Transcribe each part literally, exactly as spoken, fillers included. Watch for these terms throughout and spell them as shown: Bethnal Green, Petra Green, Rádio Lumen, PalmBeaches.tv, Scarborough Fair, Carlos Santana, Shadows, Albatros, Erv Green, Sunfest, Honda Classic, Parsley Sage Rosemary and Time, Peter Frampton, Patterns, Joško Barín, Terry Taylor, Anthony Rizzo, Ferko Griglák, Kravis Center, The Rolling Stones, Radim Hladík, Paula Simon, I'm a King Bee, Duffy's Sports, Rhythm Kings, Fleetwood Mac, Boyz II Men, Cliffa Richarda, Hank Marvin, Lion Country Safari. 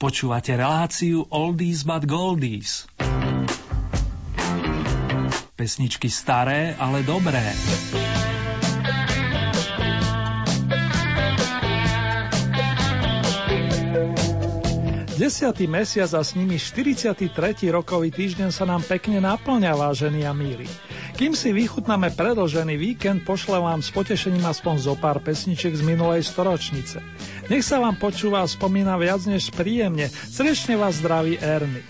Počúvate reláciu Oldies but Goldies. Pesničky staré, ale dobré. Desiatý mesiac a s nimi štyridsiaty tretí rokový týždeň sa nám pekne naplňa, vážení a milí. Kým si vychutnáme predĺžený víkend, pošlem vám s potešením aspoň zo pár pesničiek z minulej storočnice. Nech sa vám počúva a spomína viac než príjemne. Srdečne vás zdraví Erny.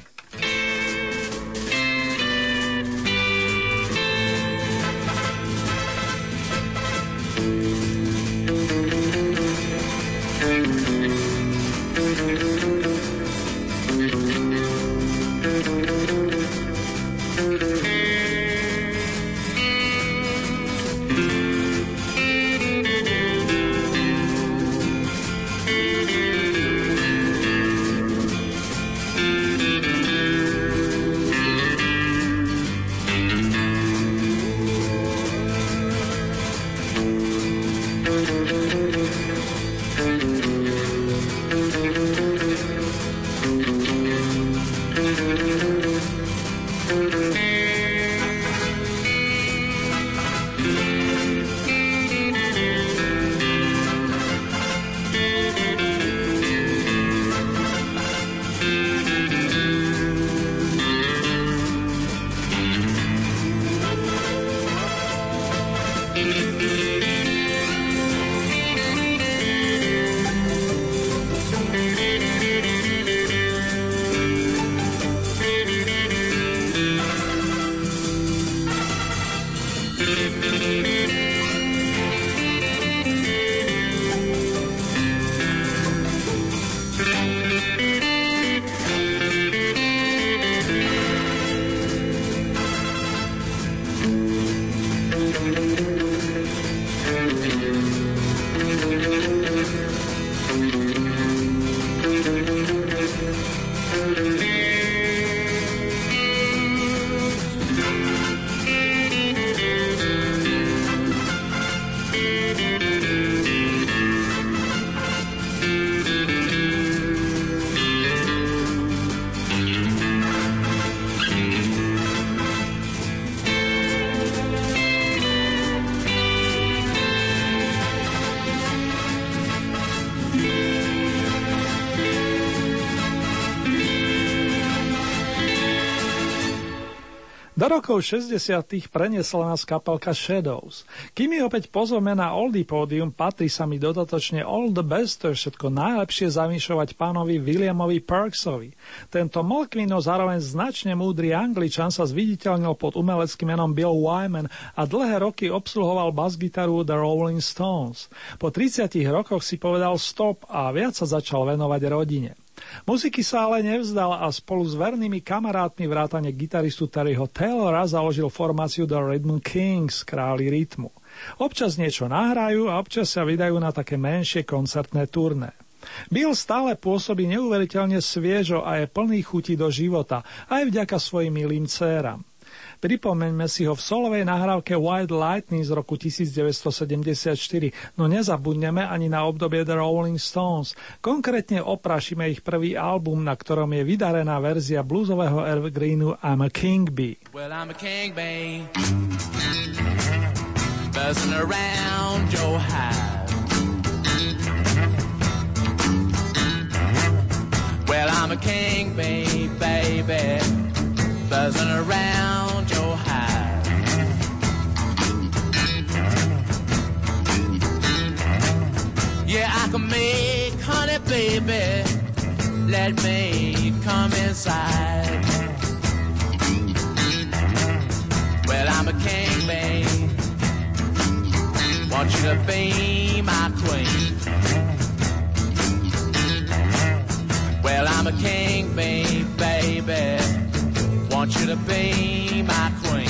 Rokov šesťdesiatych preniesla nás kapelka Shadows. Kým ju opäť pozveme na Oldie pódium, patrí sa mi dodatočne All the Best, to je všetko najlepšie zavinšovať pánovi Williamovi Perksovi. Tento mlkvino, zároveň značne múdry Angličan, sa zviditeľnil pod umeleckým menom Bill Wyman a dlhé roky obsluhoval basgitaru The Rolling Stones. Po tridsiatich rokoch si povedal stop a viac sa začal venovať rodine. Muziky sa ale nevzdal a spolu s vernými kamarátmi vrátane gitaristu Terryho Taylora založil formáciu The Rhythm Kings, králi rytmu. Občas niečo nahrajú a občas sa vydajú na také menšie koncertné turné. Bill stále pôsobí neuveriteľne sviežo a je plný chuti do života, aj vďaka svojim milým dcéram. Pripomeňme si ho v solovej nahrávke White Lightning z roku devätnásťsedemdesiatštyri, no nezabudneme ani na obdobie The Rolling Stones. Konkrétne oprašíme ich prvý album, na ktorom je vydarená verzia bluesového Erv Greenu I'm a King Bee. Well, I'm a king bee, buzzing around your hive. Well, I'm a king bee, baby, buzzing around. Yeah, I can make honey, baby, let me come inside. Well, I'm a king, babe, want you to be my queen. Well, I'm a king, babe, baby, want you to be my queen.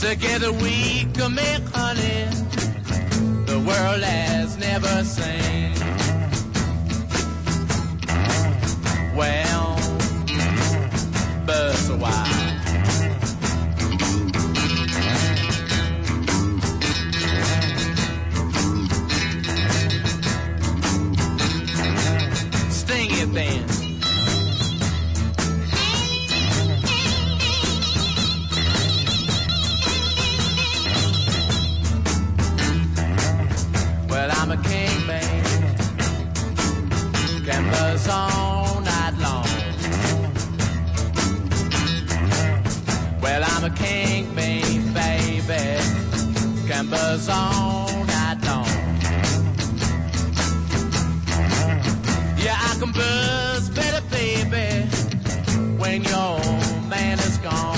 Together we can make honey the world has never seen. Well, buzz a while. I'm a king bee, can buzz all night long. Well, I'm a king bee, baby, can buzz all night long. Yeah, I can buzz better, baby, when your man is gone.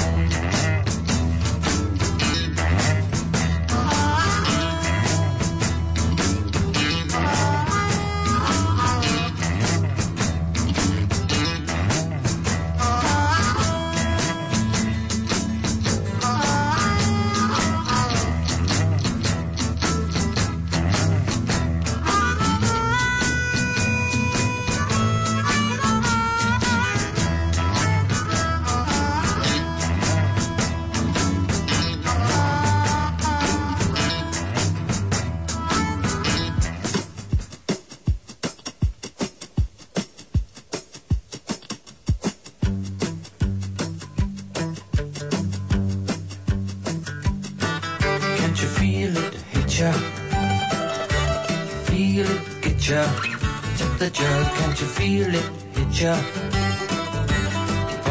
Can't you feel it hit ya?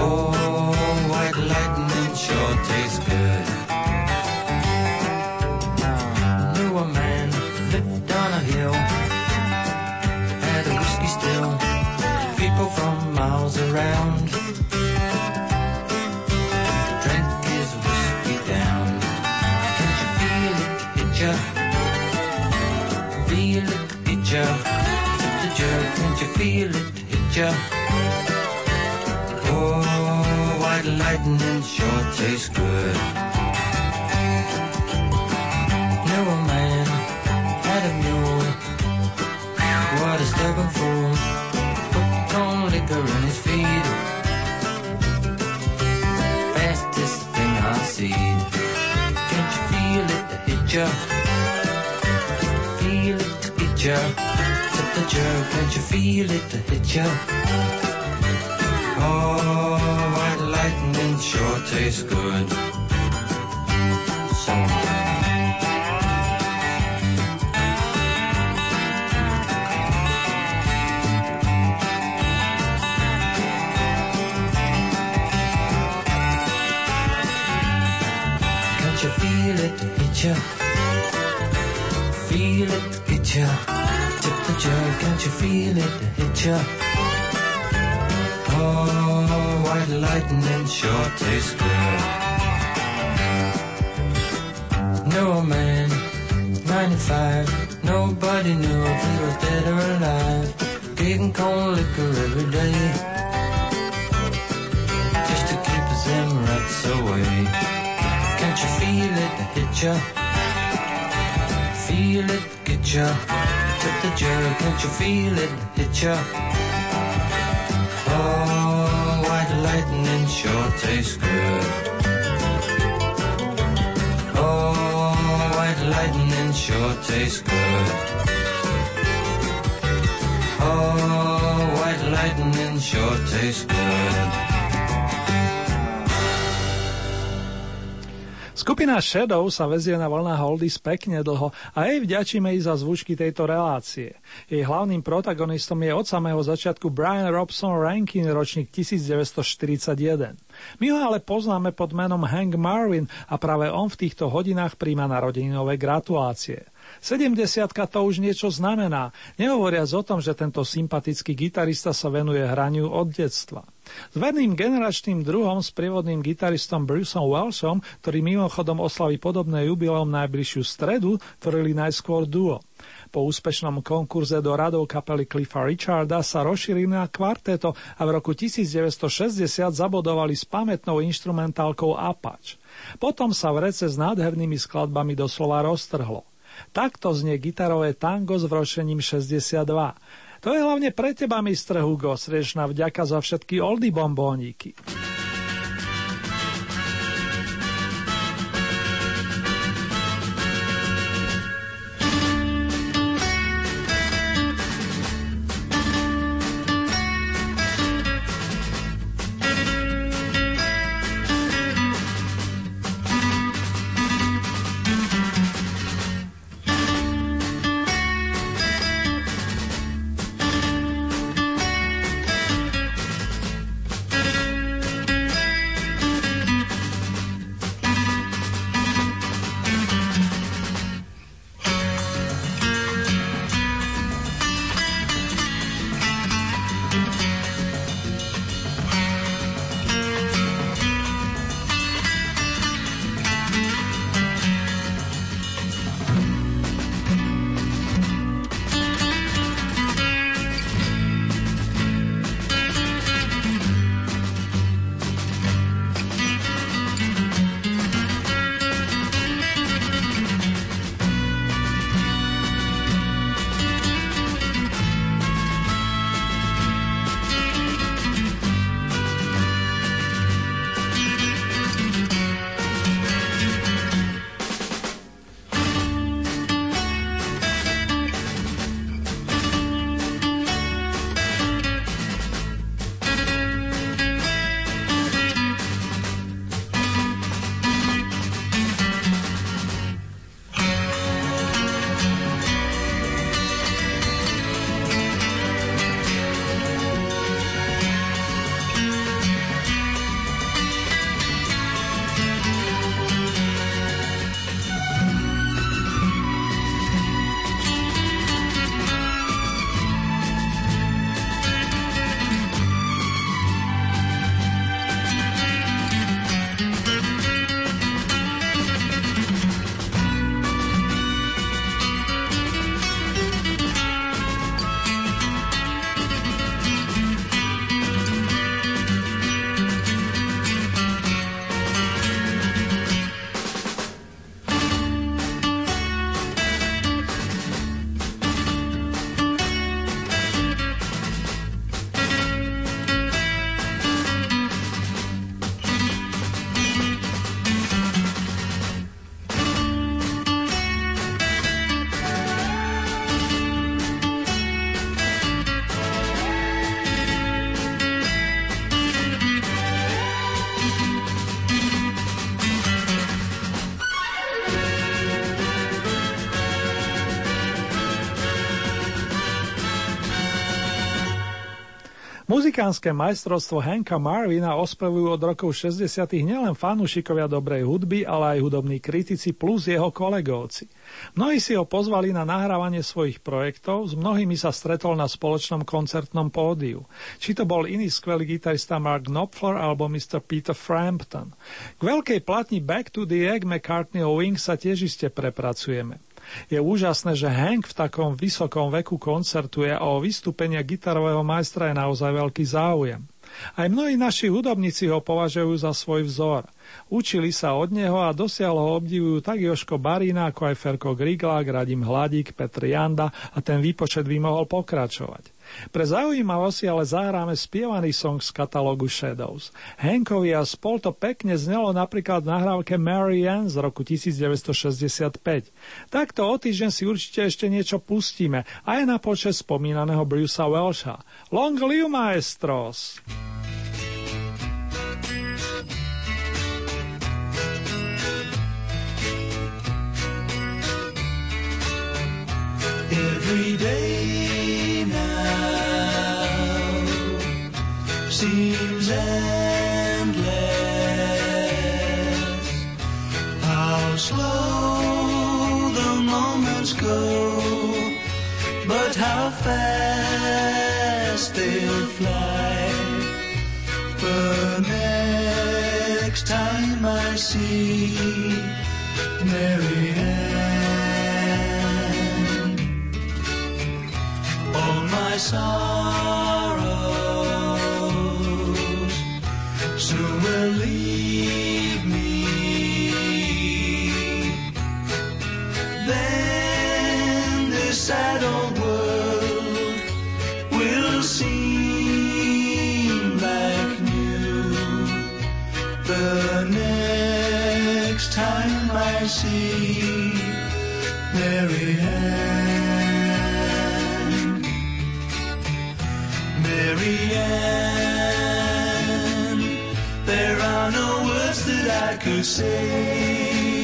Oh, white lightning sure tastes good. Knew a man lived on a hill, had a whiskey still, people from miles around drank his whiskey down. Can't you feel it hit ya? Feel it hit ya? Can't you feel it hit ya? Oh, white lightning sure tastes good. Knew a man had a mule, what a stubborn fool, put on liquor in his feet, fastest thing I seen. Can't you feel it hit ya? Feel it hit ya? Can't you feel it hit ya? Oh, white lightning sure tastes good. So- Can't you feel it hit ya? Oh, white lightning sure tastes good. Knew a man, ninety-five, nobody knew if he was dead or alive. Gave him cold liquor every day, just to keep them rats away. Can't you feel it hit ya? Feel it get ya? Tip the jerk, can't you feel it hit ya? Oh, white lightning sure tastes good. Oh, white lightning sure tastes good. Oh, white lightning sure tastes good. Skupina Shadows sa vezie na vlnách Oldies pekne dlho a jej vďačíme i za zvučky tejto relácie. Jej hlavným protagonistom je od samého začiatku Brian Robson Rankin, ročník devätnásťstoštyridsaťjeden. My ho ale poznáme pod menom Hank Marvin a práve on v týchto hodinách príjma narodeninové gratulácie. sedemdesiatka to už niečo znamená, nehovoriac o tom, že tento sympatický gitarista sa venuje hraniu od detstva. S verným generačným druhom, s prievodným gitaristom Bruceom Walshom, ktorý mimochodom oslaví podobné jubileum najbližšiu stredu, tvorili najskôr duo. Po úspešnom konkurze do radov kapely Cliffa Richarda sa rozšírili na kvarteto a v roku devätnásťstošesťdesiat zabodovali s pamätnou inštrumentálkou Apache. Potom sa vrece s nádhernými skladbami doslova roztrhlo. Takto znie gitarové tango s vročením šesťdesiatdva. To je hlavne pre teba, mister Hugo, srdečná vďaka za všetky oldy bombóniky. Muzikánske majstrovstvo Hanka Marvina ospevujú od rokov šesťdesiatych nielen fanúšikovia dobrej hudby, ale aj hudobní kritici plus jeho kolegovci. Mnohí si ho pozvali na nahrávanie svojich projektov, s mnohými sa stretol na spoločnom koncertnom pódiu. Či to bol iný skvelý gitarista Mark Knopfler alebo mister Peter Frampton. K veľkej platni Back to the Egg McCartneyho Wings sa tiež iste prepracujeme. Je úžasné, že Hank v takom vysokom veku koncertuje a o vystúpenia gitarového majstra je naozaj veľký záujem. Aj mnohí naši hudobníci ho považujú za svoj vzor. Učili sa od neho a dosiaľ ho obdivujú tak Joško Barína, ako aj Ferko Griglák, Radim Hladík, Petr Janda a ten výpočet by mohol pokračovať. Pre zaujímavosť ale zahráme spievaný song z katalógu Shadows. Hankovi a spol to pekne znelo napríklad v nahrávke Mary Ann z roku devätnásťstošesťdesiatpäť. Takto o týždeň si určite ešte niečo pustíme, aj na počas spomínaného Brucea Walsha. Long live maestros! Every day seems endless. How slow the moments go, but how fast they'll fly. The next time I see Mary Ann, all my sorrow soon will leave me. Then this sad old world will seem like new the next time I see Mary Ann. Mary Ann, there are no words that I could say,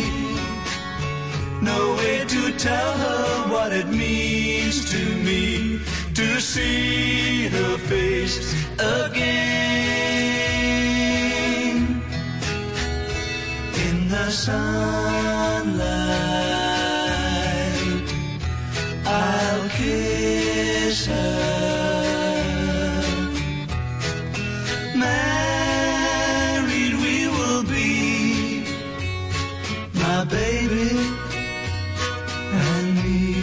no way to tell her what it means to me to see her face again. In the sunlight, I'll kiss her. Man, my baby and me,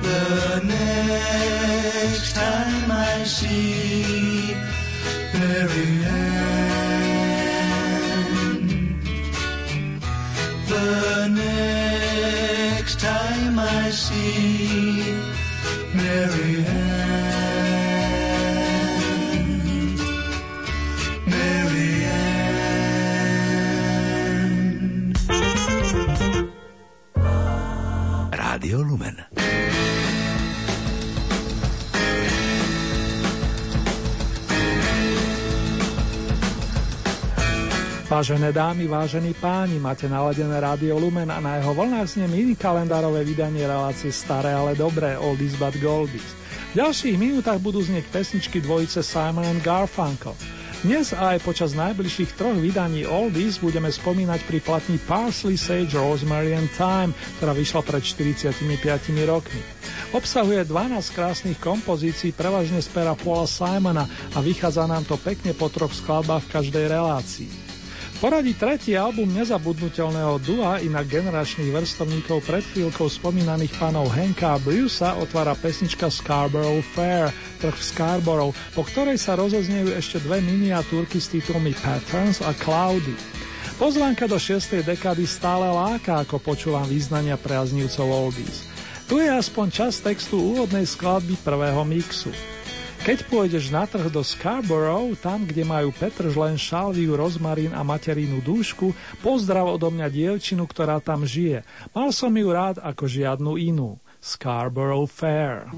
the next time I see Mary Ann, the next time I see Mary Ann, Mary Ann. Radio Lumen. Vážené dámy, vážení páni, máte naladené Rádio Lumen a na jeho vlnách znie mini kalendárové vydanie relácie Staré, ale dobré, Oldies but Goldies. V ďalších minútach budú znieť pesničky dvojice Simon and Garfunkel. Dnes a aj počas najbližších troch vydaní Oldies budeme spomínať pri platni Parsley Sage Rosemary and Time, ktorá vyšla pred štyridsiatimi piatimi rokmi. Obsahuje dvanásť krásnych kompozícií, prevažne z pera Paula Simona a vychádza nám to pekne po troch skladbách v každej relácii. Poradí tretí album nezabudnutelného dua, inak generačných vrstovníkov pred chvíľkou spomínaných panov Hanka a Brucea, otvára pesnička Scarborough Fair, v Scarborough, po ktorej sa rozoznejú ešte dve miniatúrky s titulmi Patterns a Cloudy. Pozvánka do šiestej dekády stále láka, ako počúvam význania priaznivcov Oldies. Tu je aspoň čas textu úvodnej skladby prvého mixu. Keď pôjdeš na trh do Scarborough, tam, kde majú petržlen, šalviu, rozmarín a materínu dúšku, pozdrav odo mňa dievčinu, ktorá tam žije. Mal som ju rád ako žiadnu inú. Scarborough Fair.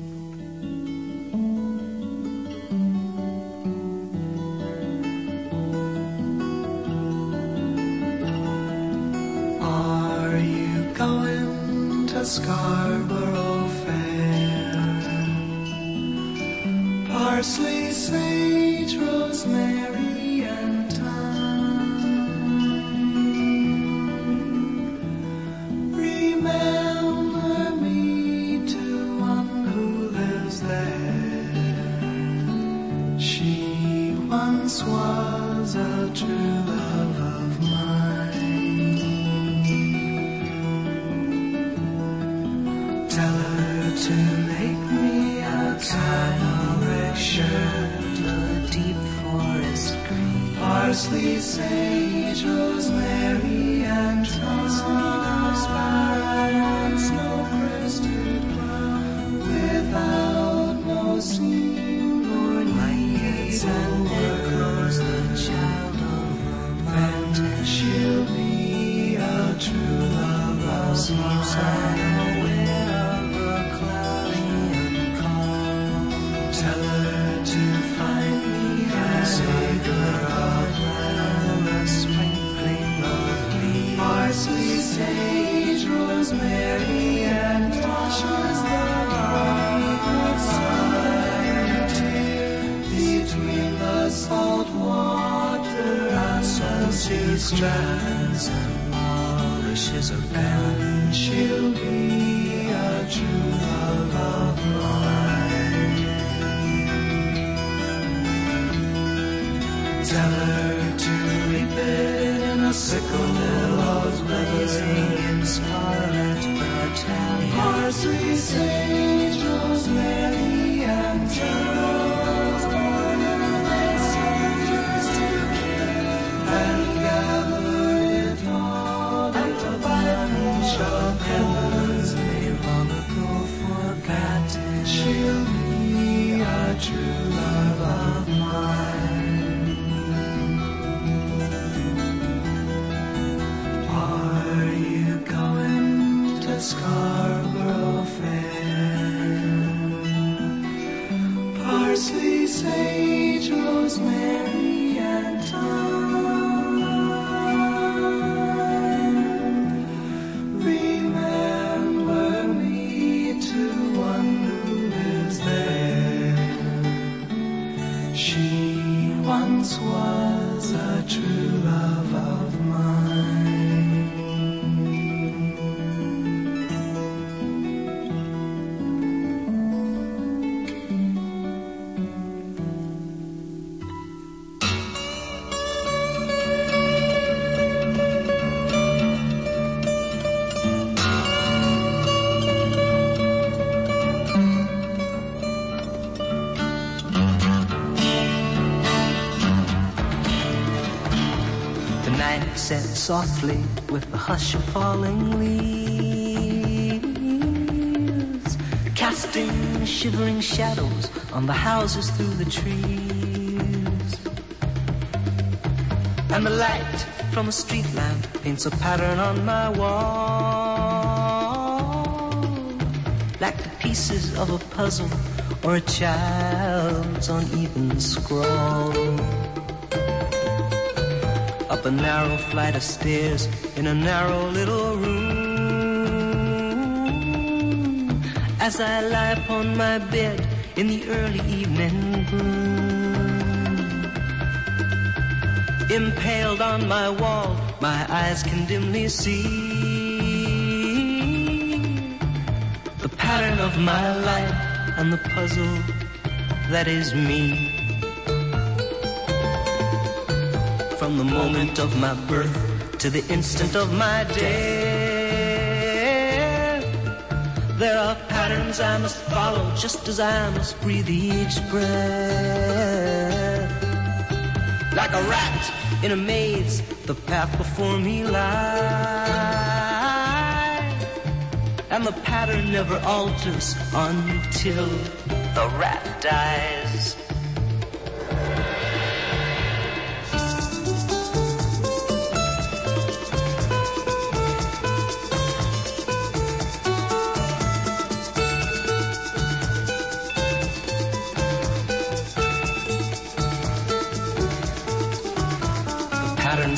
Are you going to Scarborough Fair? Are Parsley, sage, rosemary and thyme. Remember me to one who lives there. She once was a true love of mine. Tell her to make me a time. A deep forest green, parsley, sage, rosemary, and thyme, and snow-crested cloud, without no steam nor light, and echoes the child of my mind, and she'll be a true love of mine. Strands and polishes of and she'll be a true love of mine. Tell her to reap it in a sickle of blazing in scarlet battalion. Parsley, sage, rosemary, and thyme. Of heaven's name long ago forgotten, she'll be a true love of mine. Are you going to Scarborough Fair? Parsley, sage, rosemary, and thyme. Was a true love of mine. Said softly with the hush of falling leaves, casting shivering shadows on the houses through the trees. And the light from a street lamp paints a pattern on my wall, like the pieces of a puzzle or a child's uneven scrawl. Up a narrow flight of stairs in a narrow little room, as I lie upon my bed in the early evening gloom. Impaled on my wall, my eyes can dimly see the pattern of my life and the puzzle that is me. From the moment of my birth to the instant of my death, there are patterns I must follow, just as I must breathe each breath. Like a rat in a maze, the path before me lies, and the pattern never alters until the rat dies.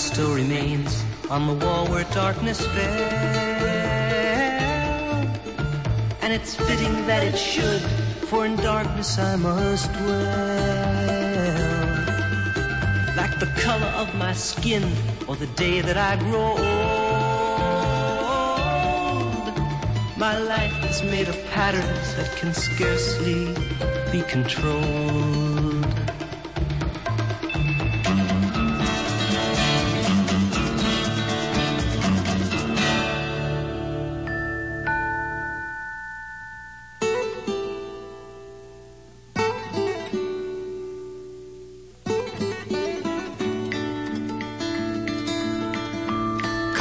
Still remains on the wall where darkness fell, and it's fitting that it should, for in darkness I must dwell. Like the color of my skin or the day that I grow old, my life is made of patterns that can scarcely be controlled.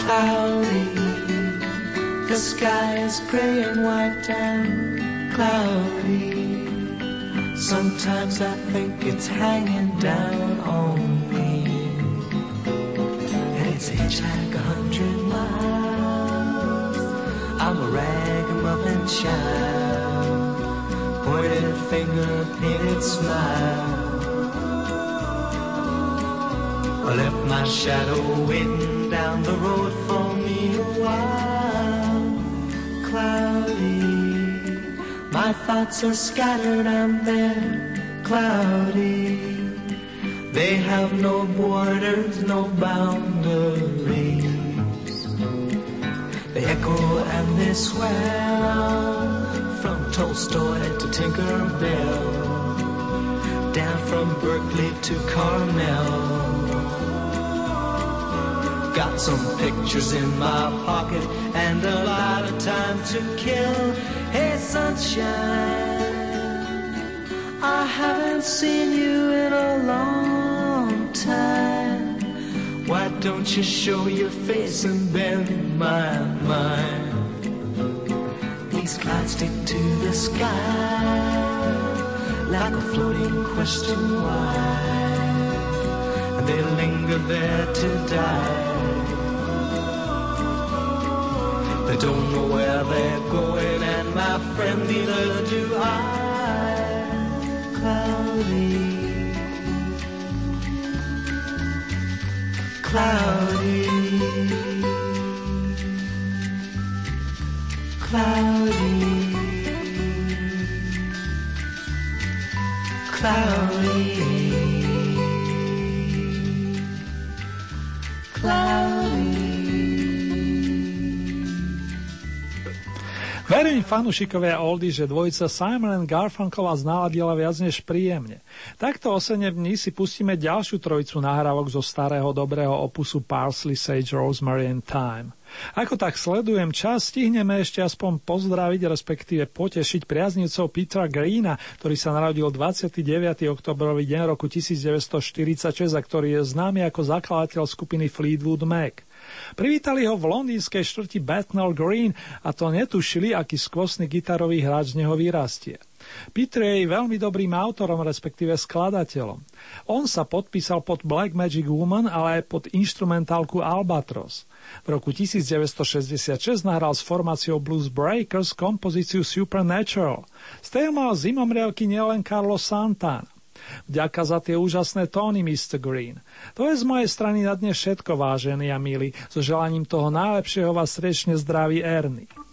Cloudy, the sky is gray and white and cloudy. Sometimes I think it's hanging down on me, and it's a hitchhike a hundred miles. I'm a ragamuffin child, pointed finger, painted smile. I left my shadow waiting down the road for me a while. Cloudy, my thoughts are scattered and they're cloudy. They have no borders, no boundaries. They echo and they swell from Tolstoy to Tinker Bell, down from Berkeley to Carmel. Got some pictures in my pocket and a lot of time to kill. Hey sunshine, I haven't seen you in a long time. Why don't you show your face and bend my mind? These clouds stick to the sky like a floating question why, and they linger there to die. They don't know where they're going, and my friend, neither do I. Cloudy, cloudy, cloudy, cloudy, cloudy. Verím fanúšikovia Oldies, že dvojica Simon and Garfunkel vás naladila viac než príjemne. Takto osene dní si pustíme ďalšiu trojicu nahrávok zo starého dobrého opusu Parsley Sage Rosemary and Time. Ako tak sledujem čas, stihneme ešte aspoň pozdraviť, respektíve potešiť priaznivcov Petra Greena, ktorý sa narodil dvadsiateho deviateho októbrový deň roku devätnásťstoštyridsaťšesť a ktorý je známy ako zakladateľ skupiny Fleetwood Mac. Privítali ho v londýnskej štvrti Bethnal Green a to netušili, aký skvostný gitarový hráč z neho vyrastie. Peter je veľmi dobrým autorom, respektíve skladateľom. On sa podpísal pod Black Magic Woman, ale aj pod instrumentálku Albatros. V roku devätnásťstošesťdesiatšesť nahral s formáciou Blues Breakers kompozíciu Supernatural. Z tej mal zimomriavky nielen Carlos Santana. Vďaka za tie úžasné tóny, mister Green. To je z mojej strany na dnes všetko, vážení a milí. So želaním toho najlepšieho vás srdečne zdraví Ernie.